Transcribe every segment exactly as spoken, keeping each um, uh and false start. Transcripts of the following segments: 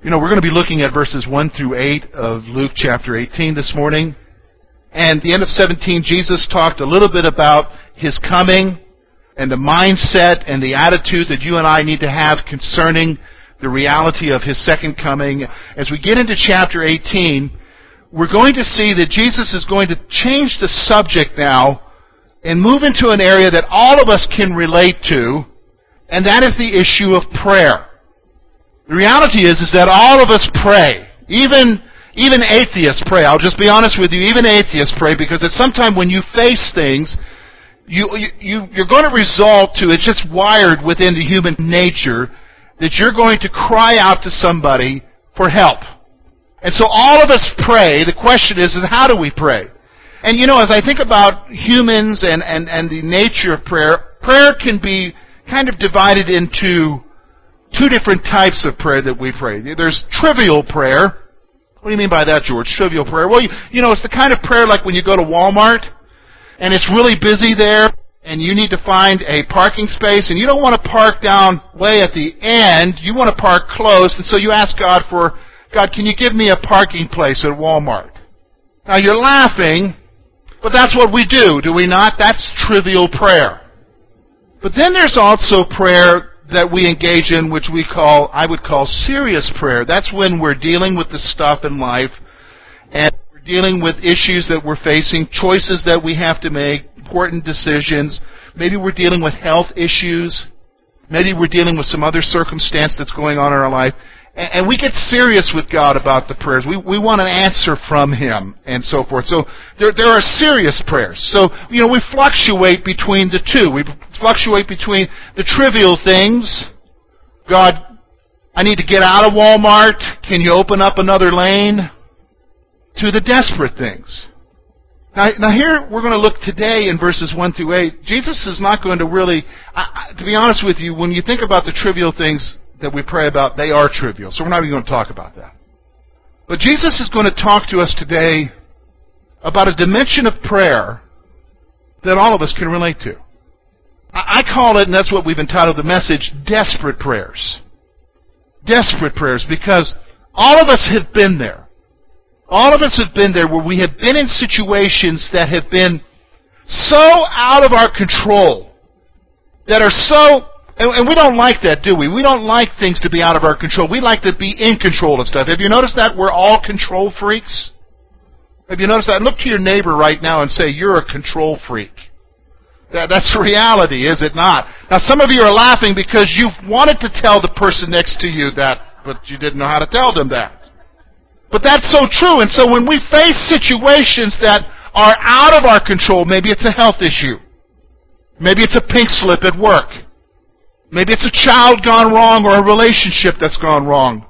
You know, we're going to be looking at verses one through eight of Luke chapter eighteen this morning. And the end of seventeen, Jesus talked a little bit about His coming and the mindset and the attitude that you and I need to have concerning the reality of His second coming. As we get into chapter eighteen, we're going to see that Jesus is going to change the subject now and move into an area that all of us can relate to, and that is the issue of prayer. The reality is, is that all of us pray. Even, even atheists pray. I'll just be honest with you. Even atheists pray, because at some time when you face things, you, you, you're going to result to, it's just wired within the human nature, that you're going to cry out to somebody for help. And so all of us pray. The question is, is how do we pray? And you know, as I think about humans and, and, and the nature of prayer, prayer can be kind of divided into two different types of prayer that we pray. There's trivial prayer. What do you mean by that, George? Trivial prayer? Well, you, you know, it's the kind of prayer like when you go to Walmart, and it's really busy there, and you need to find a parking space, and you don't want to park down way at the end. You want to park close, and so you ask God for, God, can you give me a parking place at Walmart? Now, you're laughing, but that's what we do, do we not? That's trivial prayer. But then there's also prayer that we engage in, which we call, I would call serious prayer. That's when we're dealing with the stuff in life, and we're dealing with issues that we're facing, choices that we have to make, important decisions. Maybe we're dealing with health issues. Maybe we're dealing with some other circumstance that's going on in our life. And, and we get serious with God about the prayers. We we want an answer from Him and so forth. So there there are serious prayers. So, you know, we fluctuate between the two. We fluctuate between the trivial things. God, I need to get out of Walmart. Can you open up another lane? To the desperate things. Now, now here we're going to look today in verses one through eight. Jesus is not going to really, I, I, to be honest with you, when you think about the trivial things that we pray about, they are trivial. So we're not even going to talk about that. But Jesus is going to talk to us today about a dimension of prayer that all of us can relate to. I call it, and that's what we've entitled the message, desperate prayers. Desperate prayers, because all of us have been there. All of us have been there where we have been in situations that have been so out of our control, that are so, and, and we don't like that, do we? We don't like things to be out of our control. We like to be in control of stuff. Have you noticed that we're all control freaks? Have you noticed that? Look to your neighbor right now and say, you're a control freak. That's the reality, is it not? Now, some of you are laughing because you've wanted to tell the person next to you that, but you didn't know how to tell them that. But that's so true. And so when we face situations that are out of our control, maybe it's a health issue. Maybe it's a pink slip at work. Maybe it's a child gone wrong or a relationship that's gone wrong.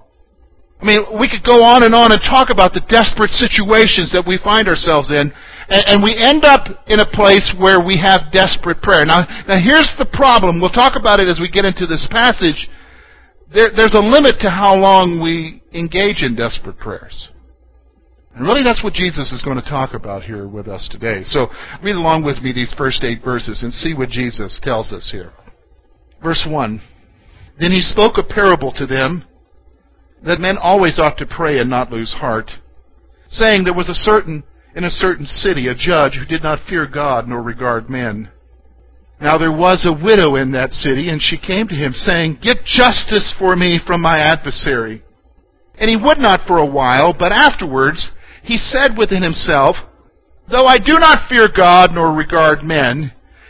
I mean, we could go on and on and talk about the desperate situations that we find ourselves in, and, and we end up in a place where we have desperate prayer. Now, now here's the problem. We'll talk about it as we get into this passage. There, there's a limit to how long we engage in desperate prayers. And really that's what Jesus is going to talk about here with us today. So read along with me these first eight verses and see what Jesus tells us here. Verse one, Then He spoke a parable to them, that men always ought to pray and not lose heart, saying, There was a certain in a certain city a judge who did not fear God nor regard men. Now there was a widow in that city, and she came to him, saying, Get justice for me from my adversary. And he would not for a while, but afterwards he said within himself, Though I do not fear God nor regard men,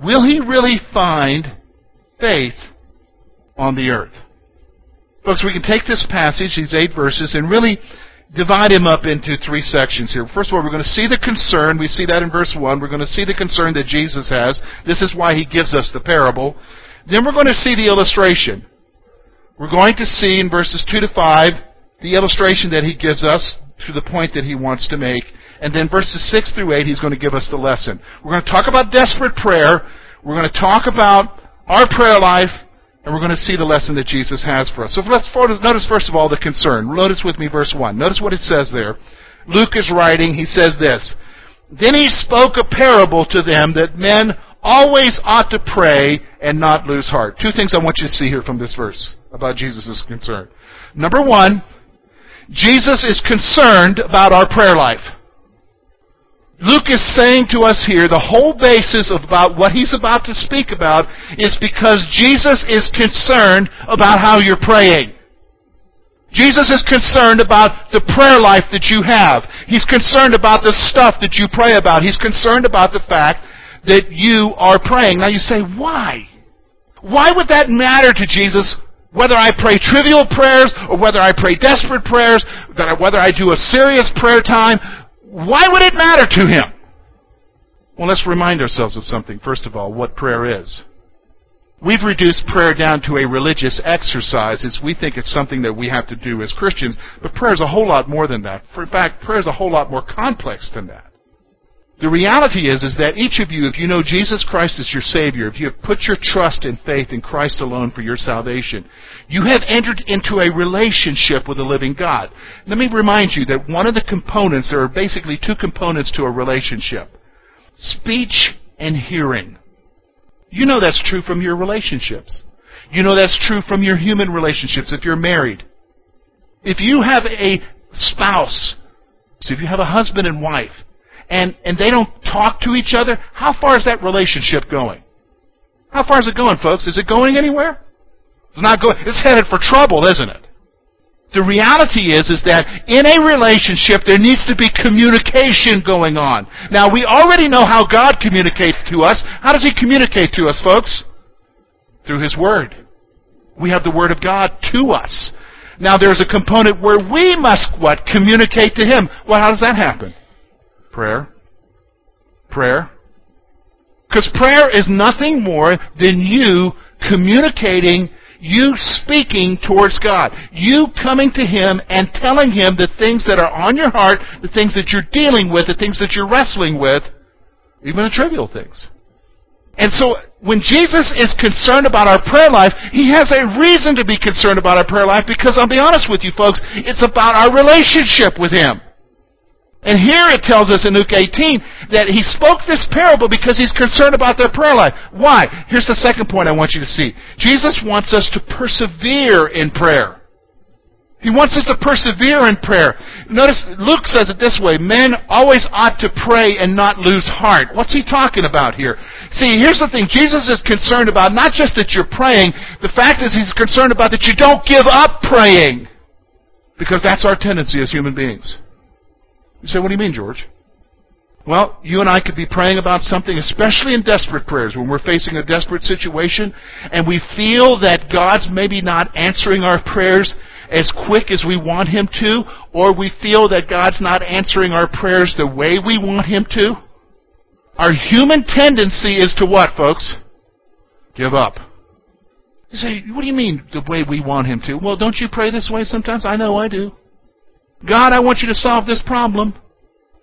will he really find faith on the earth? Folks, we can take this passage, these eight verses, and really divide him up into three sections here. First of all, we're going to see the concern. We see that in verse one. We're going to see the concern that Jesus has. This is why he gives us the parable. Then we're going to see the illustration. We're going to see in verses two to five the illustration that he gives us to the point that he wants to make. And then verses six through eight, he's going to give us the lesson. We're going to talk about desperate prayer. We're going to talk about our prayer life. And we're going to see the lesson that Jesus has for us. So let's notice, first of all, the concern. Notice with me verse one. Notice what it says there. Luke is writing. He says this, "Then he spoke a parable to them that men always ought to pray and not lose heart." Two things I want you to see here from this verse about Jesus' concern. Number one, Jesus is concerned about our prayer life. Luke is saying to us here, the whole basis of about what he's about to speak about is because Jesus is concerned about how you're praying. Jesus is concerned about the prayer life that you have. He's concerned about the stuff that you pray about. He's concerned about the fact that you are praying. Now you say, why? Why would that matter to Jesus? Whether I pray trivial prayers or whether I pray desperate prayers, whether I do a serious prayer time, why would it matter to him? Well, let's remind ourselves of something, first of all, what prayer is. We've reduced prayer down to a religious exercise. It's, we think it's something that we have to do as Christians, but prayer is a whole lot more than that. For, in fact, prayer is a whole lot more complex than that. The reality is, is that each of you, if you know Jesus Christ as your Savior, if you have put your trust and faith in Christ alone for your salvation, you have entered into a relationship with the living God. Let me remind you that one of the components, there are basically two components to a relationship. Speech and hearing. You know that's true from your relationships. You know that's true from your human relationships if you're married. If you have a spouse, so if you have a husband and wife, And, and they don't talk to each other, how far is that relationship going? How far is it going, folks? Is it going anywhere? It's not going. It's headed for trouble, isn't it? The reality is, is that in a relationship, there needs to be communication going on. Now, we already know how God communicates to us. How does he communicate to us, folks? Through his Word. We have the Word of God to us. Now, there's a component where we must, what? Communicate to him. Well, how does that happen? Prayer. Prayer. Because prayer is nothing more than you communicating, you speaking towards God. You coming to him and telling him the things that are on your heart, the things that you're dealing with, the things that you're wrestling with, even the trivial things. And so when Jesus is concerned about our prayer life, he has a reason to be concerned about our prayer life because, I'll be honest with you folks, it's about our relationship with him. And here it tells us in Luke eighteen that he spoke this parable because he's concerned about their prayer life. Why? Here's the second point I want you to see. Jesus wants us to persevere in prayer. He wants us to persevere in prayer. Notice Luke says it this way, men always ought to pray and not lose heart. What's he talking about here? See, here's the thing. Jesus is concerned about not just that you're praying. The fact is he's concerned about that you don't give up praying. Because that's our tendency as human beings. You say, what do you mean, George? Well, you and I could be praying about something, especially in desperate prayers, when we're facing a desperate situation, and we feel that God's maybe not answering our prayers as quick as we want him to, or we feel that God's not answering our prayers the way we want him to. Our human tendency is to what, folks? Give up. You say, what do you mean, the way we want him to? Well, don't you pray this way sometimes? I know I do. God, I want you to solve this problem.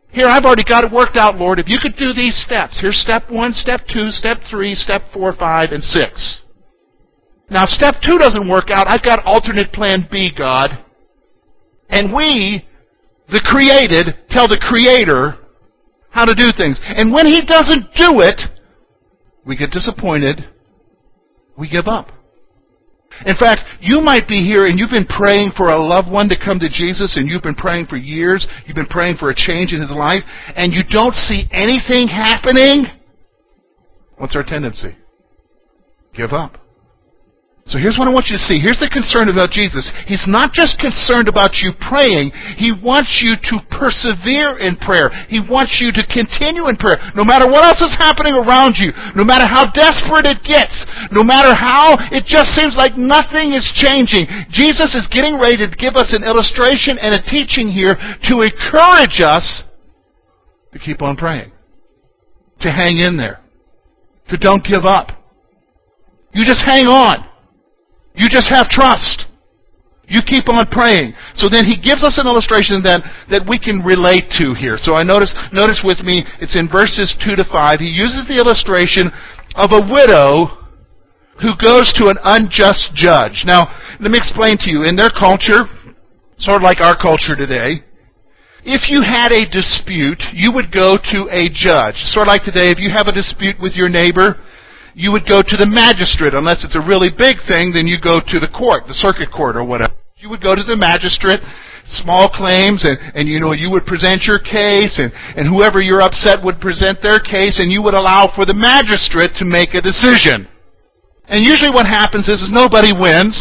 Here, I've already got it worked out, Lord. If you could do these steps. Here's step one, step two, step three, step four, five, and six. Now, if step two doesn't work out, I've got alternate plan B, God. And we, the created, tell the Creator how to do things. And when he doesn't do it, we get disappointed. We give up. In fact, you might be here and you've been praying for a loved one to come to Jesus and you've been praying for years, you've been praying for a change in his life, and you don't see anything happening. What's our tendency? Give up. So here's what I want you to see. Here's the concern about Jesus. He's not just concerned about you praying. He wants you to persevere in prayer. He wants you to continue in prayer. No matter what else is happening around you, no matter how desperate it gets, no matter how it just seems like nothing is changing, Jesus is getting ready to give us an illustration and a teaching here to encourage us to keep on praying, to hang in there, to don't give up. You just hang on. You just have trust. You keep on praying. So then he gives us an illustration that, that we can relate to here. So I notice, notice with me, it's in verses two to five. He uses the illustration of a widow who goes to an unjust judge. Now, let me explain to you. In their culture, sort of like our culture today, if you had a dispute, you would go to a judge. Sort of like today, if you have a dispute with your neighbor, you would go to the magistrate. Unless it's a really big thing, then you go to the court, the circuit court or whatever. You would go to the magistrate, small claims, and, and you know, you would present your case, and, and whoever you're upset would present their case, and you would allow for the magistrate to make a decision. And usually what happens is, is nobody wins.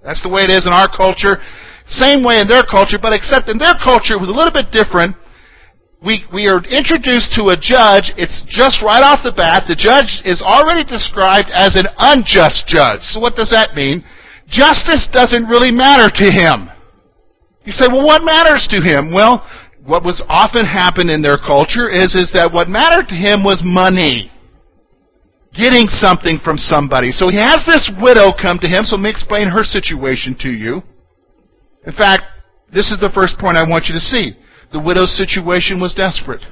That's the way it is in our culture. Same way in their culture, but except in their culture it was a little bit different. We we are introduced to a judge. It's just right off the bat. The judge is already described as an unjust judge. So what does that mean? Justice doesn't really matter to him. You say, well, what matters to him? Well, what was often happened in their culture is, is that what mattered to him was money. Getting something from somebody. So he has this widow come to him. So let me explain her situation to you. In fact, this is the first point I want you to see. The widow's situation was desperate.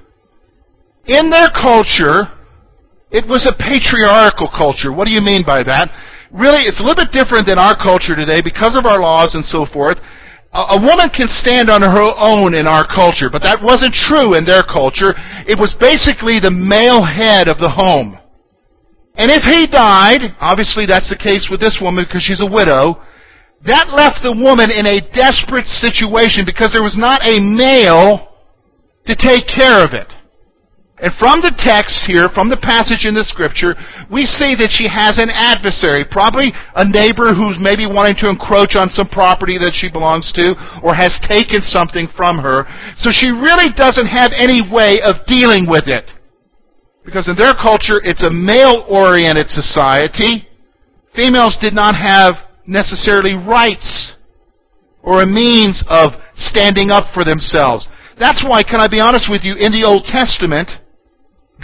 In their culture, it was a patriarchal culture. What do you mean by that? Really, it's a little bit different than our culture today because of our laws and so forth. A woman can stand on her own in our culture, but that wasn't true in their culture. It was basically the male head of the home. And if he died, obviously that's the case with this woman because she's a widow, that left the woman in a desperate situation because there was not a male to take care of it. And from the text here, from the passage in the scripture, we see that she has an adversary, probably a neighbor who's maybe wanting to encroach on some property that she belongs to or has taken something from her. So she really doesn't have any way of dealing with it. Because in their culture, it's a male-oriented society. Females did not have necessarily rights or a means of standing up for themselves. That's why, can I be honest with you, in the Old Testament,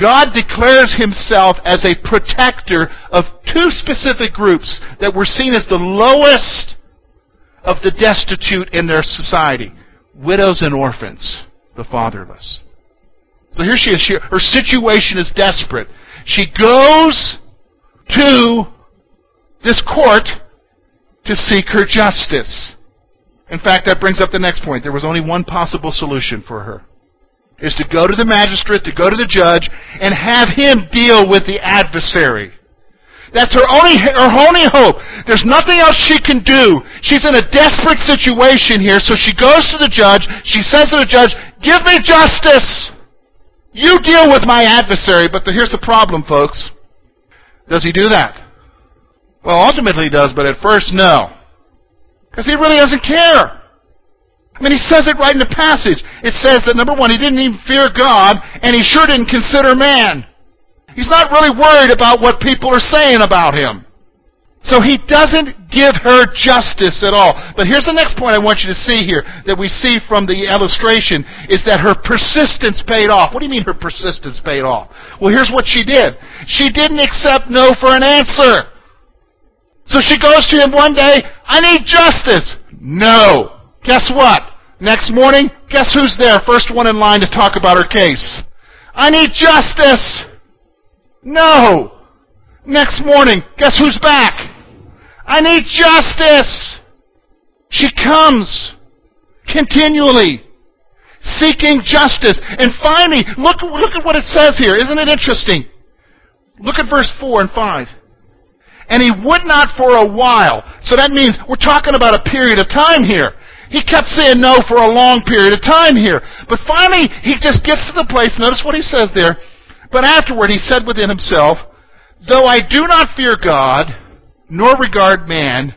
God declares himself as a protector of two specific groups that were seen as the lowest of the destitute in their society. Widows and orphans, the fatherless. So here she is. She, her situation is desperate. She goes to this court to seek her justice. In fact, that brings up the next point. There was only one possible solution for her. Is to go to the magistrate, to go to the judge, and have him deal with the adversary. That's her only, her only hope. There's nothing else she can do. She's in a desperate situation here, so she goes to the judge. She says to the judge, "Give me justice! You deal with my adversary." But the, here's the problem, folks. Does he do that? Well, ultimately he does, but at first, no. Because he really doesn't care. I mean, he says it right in the passage. It says that, number one, he didn't even fear God, and he sure didn't consider man. He's not really worried about what people are saying about him. So he doesn't give her justice at all. But here's the next point I want you to see here that we see from the illustration is that her persistence paid off. What do you mean her persistence paid off? Well, here's what she did. She didn't accept no for an answer. So she goes to him one day, "I need justice." No. Guess what? Next morning, guess who's there? First one in line to talk about her case. "I need justice." No. Next morning, guess who's back? "I need justice." She comes continually seeking justice. And finally, look, look at what it says here. Isn't it interesting? Look at verse four and five. And he would not for a while. So that means we're talking about a period of time here. He kept saying no for a long period of time here. But finally, he just gets to the place. Notice what he says there. But afterward, he said within himself, "Though I do not fear God, nor regard man.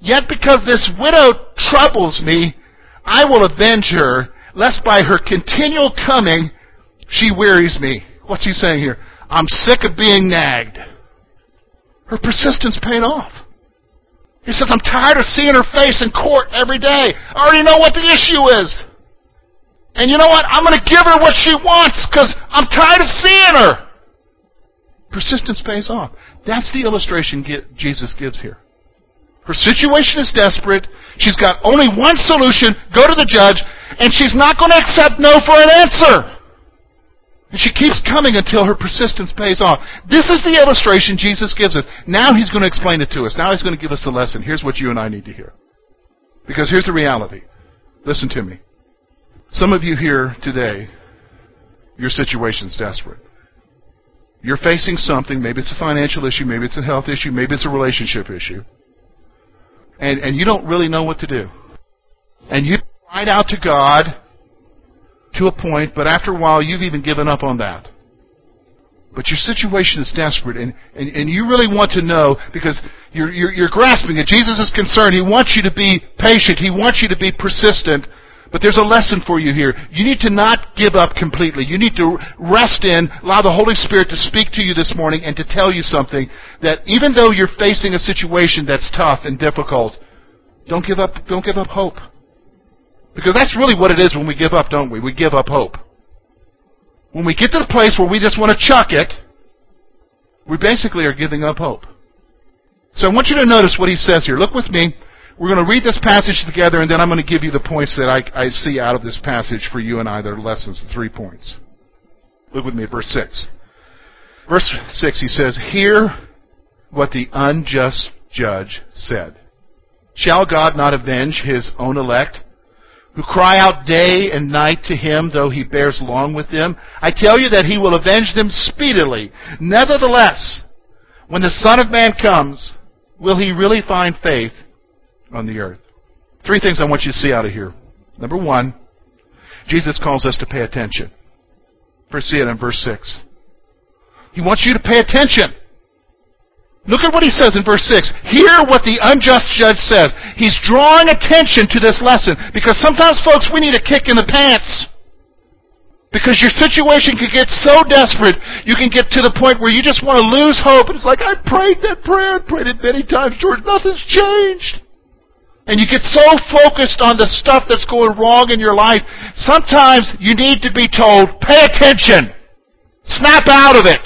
Yet because this widow troubles me, I will avenge her, lest by her continual coming she wearies me. What's he saying here? I'm sick of being nagged. Her persistence paid off. He says, I'm tired of seeing her face in court every day. I already know what the issue is. And you know what? I'm going to give her what she wants because I'm tired of seeing her. Persistence pays off. That's the illustration Jesus gives here. Her situation is desperate. She's got only one solution, go to the judge, and she's not going to accept no for an answer. And she keeps coming until her persistence pays off. This is the illustration Jesus gives us. Now he's going to explain it to us. Now he's going to give us a lesson. Here's what you and I need to hear. Because here's the reality. Listen to me. Some of you here today, your situation's desperate. You're facing something. Maybe it's a financial issue. Maybe it's a health issue. Maybe it's a relationship issue. And, and you don't really know what to do. And you cried out to God to a point, but after a while you've even given up on that. But your situation is desperate, and, and, and you really want to know, because you're, you're, you're grasping it. Jesus is concerned. He wants you to be patient. He wants you to be persistent. But there's a lesson for you here. You need to not give up completely. You need to rest in, allow the Holy Spirit to speak to you this morning and to tell you something, that even though you're facing a situation that's tough and difficult, don't give up, don't give up hope. Because that's really what it is when we give up, don't we? We give up hope. When we get to the place where we just want to chuck it, we basically are giving up hope. So I want you to notice what he says here. Look with me. We're going to read this passage together, and then I'm going to give you the points that I, I see out of this passage for you and I. They're lessons, the three points. Look with me at verse six. Verse six, he says, hear what the unjust judge said. Shall God not avenge his own elect, who cry out day and night to him, though he bears long with them? I tell you that he will avenge them speedily. Nevertheless, when the Son of Man comes, will he really find faith on the earth? Three things I want you to see out of here. Number one, Jesus calls us to pay attention. First, see it in verse six. He wants you to pay attention. Look at what he says in verse six. Hear what the unjust judge says. He's drawing attention to this lesson, because sometimes, folks, we need a kick in the pants. Because your situation can get so desperate, you can get to the point where you just want to lose hope. And it's like, I prayed that prayer, I prayed it many times, George, nothing's changed. And you get so focused on the stuff that's going wrong in your life, sometimes you need to be told, pay attention. Snap out of it.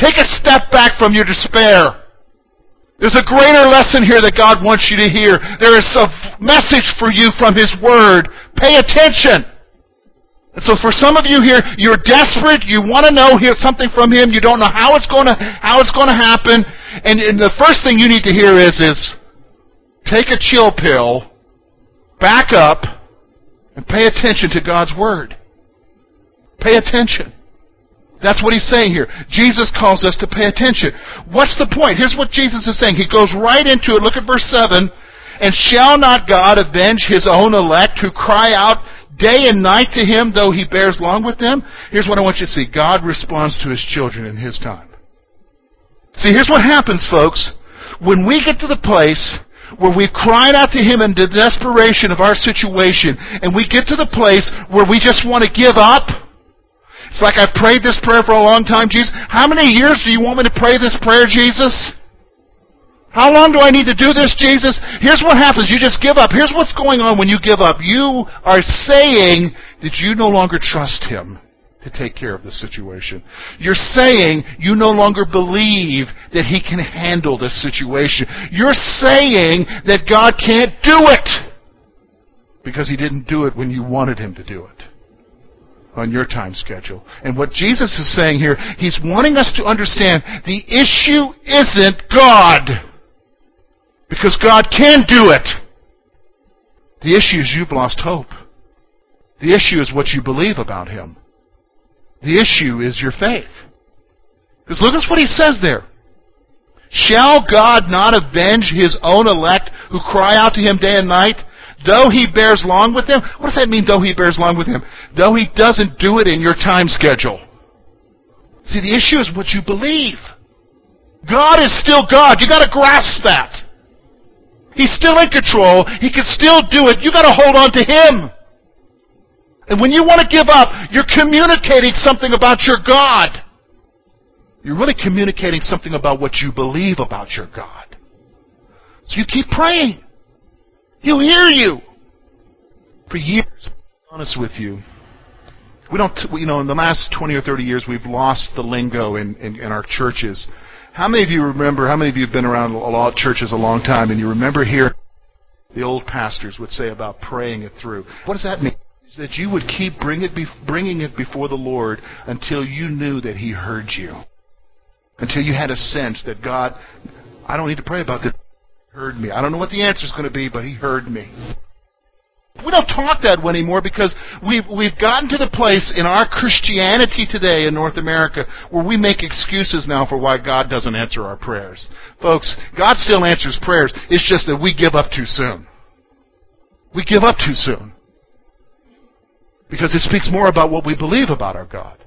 Take a step back from your despair. There's a greater lesson here that God wants you to hear. There is a message for you from His Word. Pay attention. And so for some of you here, you're desperate, you want to know hear something from Him, you don't know how it's going to, how it's going to happen, and, and the first thing you need to hear is, is, take a chill pill, back up, and pay attention to God's Word. Pay attention. That's what he's saying here. Jesus calls us to pay attention. What's the point? Here's what Jesus is saying. He goes right into it. Look at verse seven. And shall not God avenge his own elect, who cry out day and night to him, though he bears long with them? Here's what I want you to see. God responds to his children in his time. See, here's what happens, folks. When we get to the place where we've cried out to Him in the desperation of our situation, and we get to the place where we just want to give up. It's like, I've prayed this prayer for a long time, Jesus. How many years do you want me to pray this prayer, Jesus? How long do I need to do this, Jesus? Here's what happens. You just give up. Here's what's going on when you give up. You are saying that you no longer trust Him to take care of the situation. You're saying you no longer believe that He can handle this situation. You're saying that God can't do it because He didn't do it when you wanted Him to do it on your time schedule. And what Jesus is saying here, He's wanting us to understand the issue isn't God, because God can do it. The issue is you've lost hope. The issue is what you believe about Him. The issue is your faith. Because look at what he says there. Shall God not avenge his own elect, who cry out to him day and night, though he bears long with them? What does that mean, though he bears long with them? Though he doesn't do it in your time schedule. See, the issue is what you believe. God is still God. You got to grasp that. He's still in control. He can still do it. You got to hold on to Him. And when you want to give up, you're communicating something about your God. You're really communicating something about what you believe about your God. So you keep praying. He'll hear you. For years, to be honest with you, we don't, you know, in the last twenty or thirty years, we've lost the lingo in, in, in our churches. How many of you remember, how many of you have been around a lot of churches a long time, and you remember hearing the old pastors would say about praying it through? What does that mean? It's that you would keep bring it be, bringing it before the Lord until you knew that He heard you. Until you had a sense that, God, I don't need to pray about this. He heard me. I don't know what the answer is going to be, but He heard me. We don't talk that way anymore because we've, we've gotten to the place in our Christianity today in North America where we make excuses now for why God doesn't answer our prayers. Folks, God still answers prayers. It's just that we give up too soon. We give up too soon. Because it speaks more about what we believe about our God.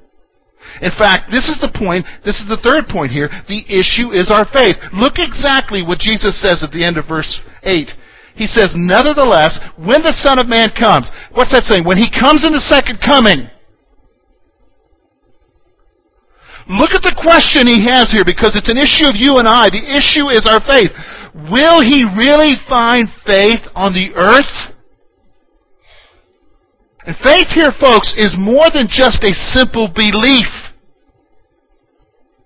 In fact, this is the point, this is the third point here. The issue is our faith. Look exactly what Jesus says at the end of verse eight. He says, nevertheless, when the Son of Man comes, what's that saying? When He comes in the second coming. Look at the question He has here, because it's an issue of you and I. The issue is our faith. Will He really find faith on the earth? And faith here, folks, is more than just a simple belief.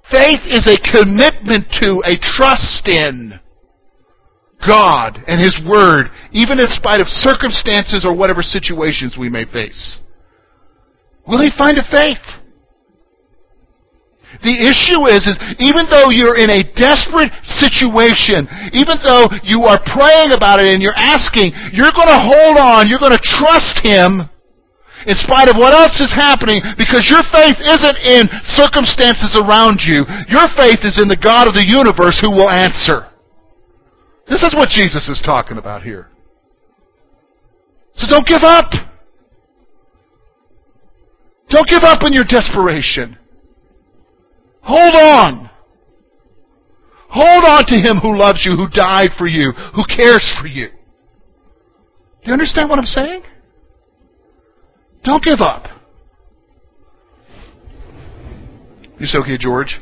Faith is a commitment to, a trust in God and His Word, even in spite of circumstances or whatever situations we may face. Will He find a faith? The issue is, is even though you're in a desperate situation, even though you are praying about it and you're asking, you're going to hold on, you're going to trust Him in spite of what else is happening, because your faith isn't in circumstances around you. Your faith is in the God of the universe who will answer. This is what Jesus is talking about here. So don't give up. Don't give up in your desperation. Hold on. Hold on to Him who loves you, who died for you, who cares for you. Do you understand what I'm saying? Don't give up. You say, okay, George,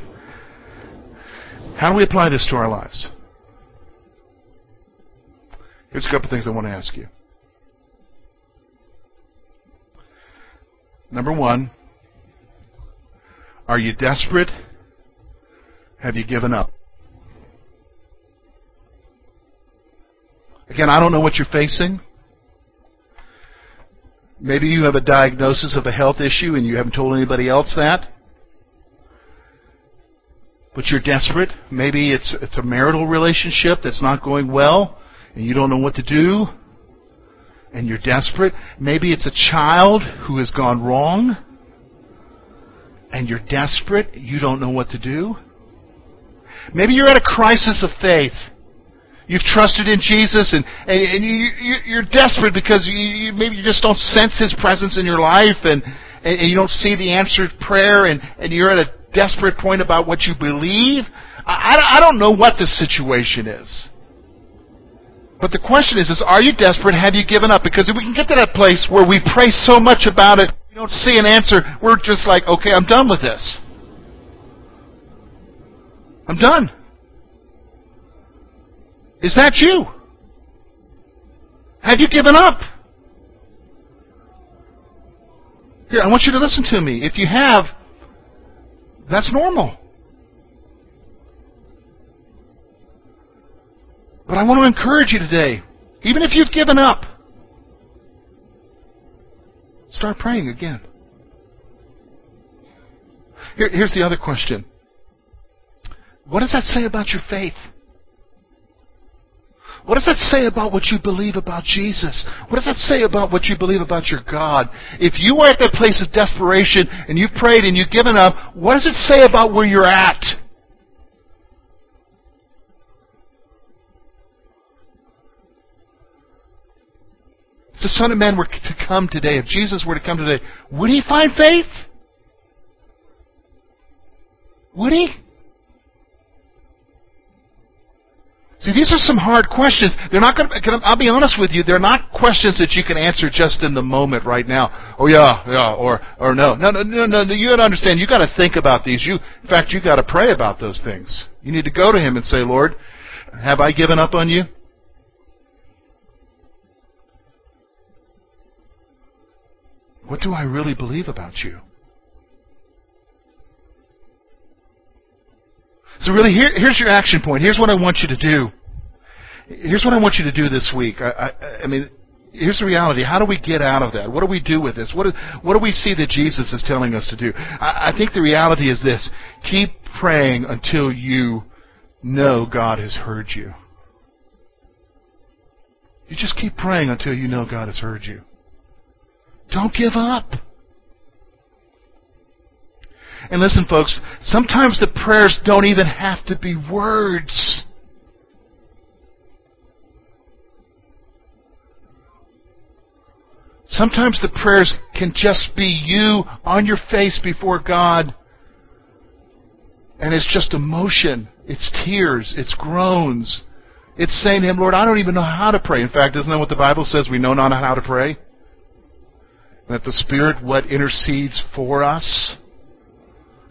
how do we apply this to our lives? Here's a couple of things I want to ask you. Number one, are you desperate? Have you given up? Again, I don't know what you're facing. Maybe you have a diagnosis of a health issue and you haven't told anybody else that. But you're desperate. Maybe it's it's a marital relationship that's not going well. And you don't know what to do, and you're desperate. Maybe it's a child who has gone wrong, and you're desperate. You don't know what to do. Maybe you're at a crisis of faith. You've trusted in Jesus, and, and, and you, you, you're desperate because you, you, maybe you just don't sense His presence in your life, and, and, and you don't see the answered prayer, and, and you're at a desperate point about what you believe. I, I, I don't know what the situation is. But the question is, is, are you desperate? Have you given up? Because if we can get to that place where we pray so much about it, we don't see an answer, we're just like, okay, I'm done with this. I'm done. Is that you? Have you given up? Here, I want you to listen to me. If you have, that's normal. But I want to encourage you today, even if you've given up, start praying again. Here, here's the other question. What does that say about your faith? What does that say about what you believe about Jesus? What does that say about what you believe about your God? If you are at that place of desperation and you've prayed and you've given up, what does it say about where you're at? If the Son of Man were to come today, if Jesus were to come today, would He find faith? Would He? See, these are some hard questions. They're not going to, I'll be honest with you, they're not questions that you can answer just in the moment right now. Oh yeah, yeah, or or no. No, no, no, no, you gotta understand, you gotta think about these. You in fact you gotta pray about those things. You need to go to him and say, Lord, have I given up on you? What do I really believe about you? So really, here, here's your action point. Here's what I want you to do. Here's what I want you to do this week. I, I, I mean, here's the reality. How do we get out of that? What do we do with this? What, is, what do we see that Jesus is telling us to do? I, I think the reality is this. Keep praying until you know God has heard you. You just keep praying until you know God has heard you. Don't give up. And listen, folks, sometimes the prayers don't even have to be words. Sometimes the prayers can just be you on your face before God, and it's just emotion. It's tears. It's groans. It's saying to him, Lord, I don't even know how to pray. In fact, isn't that what the Bible says? We know not how to pray. And that the Spirit, what intercedes for us.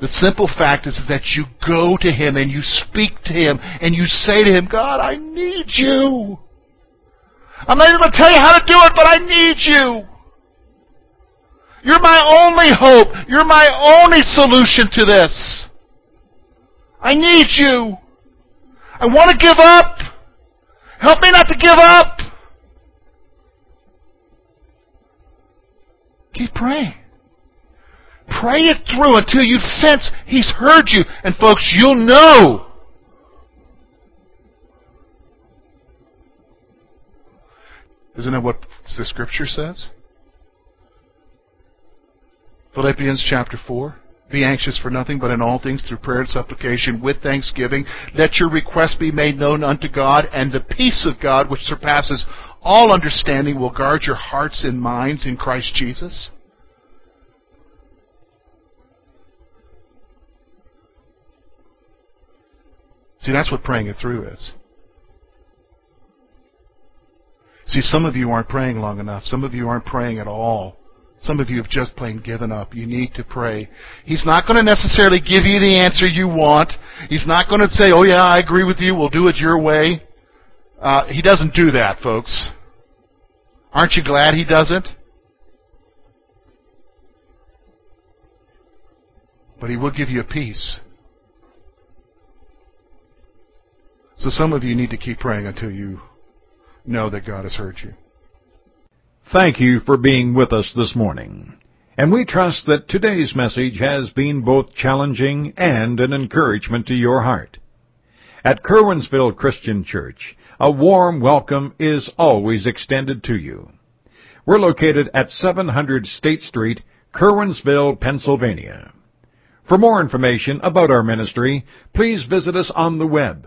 The simple fact is that you go to him and you speak to him and you say to him, God, I need you. I'm not even going to tell you how to do it, but I need you. You're my only hope. You're my only solution to this. I need you. I want to give up. Help me not to give up. Keep praying. Pray it through until you sense he's heard you. And folks, you'll know. Isn't that what the Scripture says? Philippians chapter four. Be anxious for nothing, but in all things through prayer and supplication with thanksgiving. Let your requests be made known unto God, and the peace of God which surpasses all understanding will guard your hearts and minds in Christ Jesus. See, that's what praying it through is. See, some of you aren't praying long enough. Some of you aren't praying at all. Some of you have just plain given up. You need to pray. He's not going to necessarily give you the answer you want. He's not going to say, oh yeah, I agree with you, we'll do it your way. Uh, he doesn't do that, folks. Aren't you glad he doesn't? But he will give you a peace. So some of you need to keep praying until you know that God has heard you. Thank you for being with us this morning. And we trust that today's message has been both challenging and an encouragement to your heart. At Curwensville Christian Church, a warm welcome is always extended to you. We're located at seven hundred State Street, Curwensville, Pennsylvania. For more information about our ministry, please visit us on the web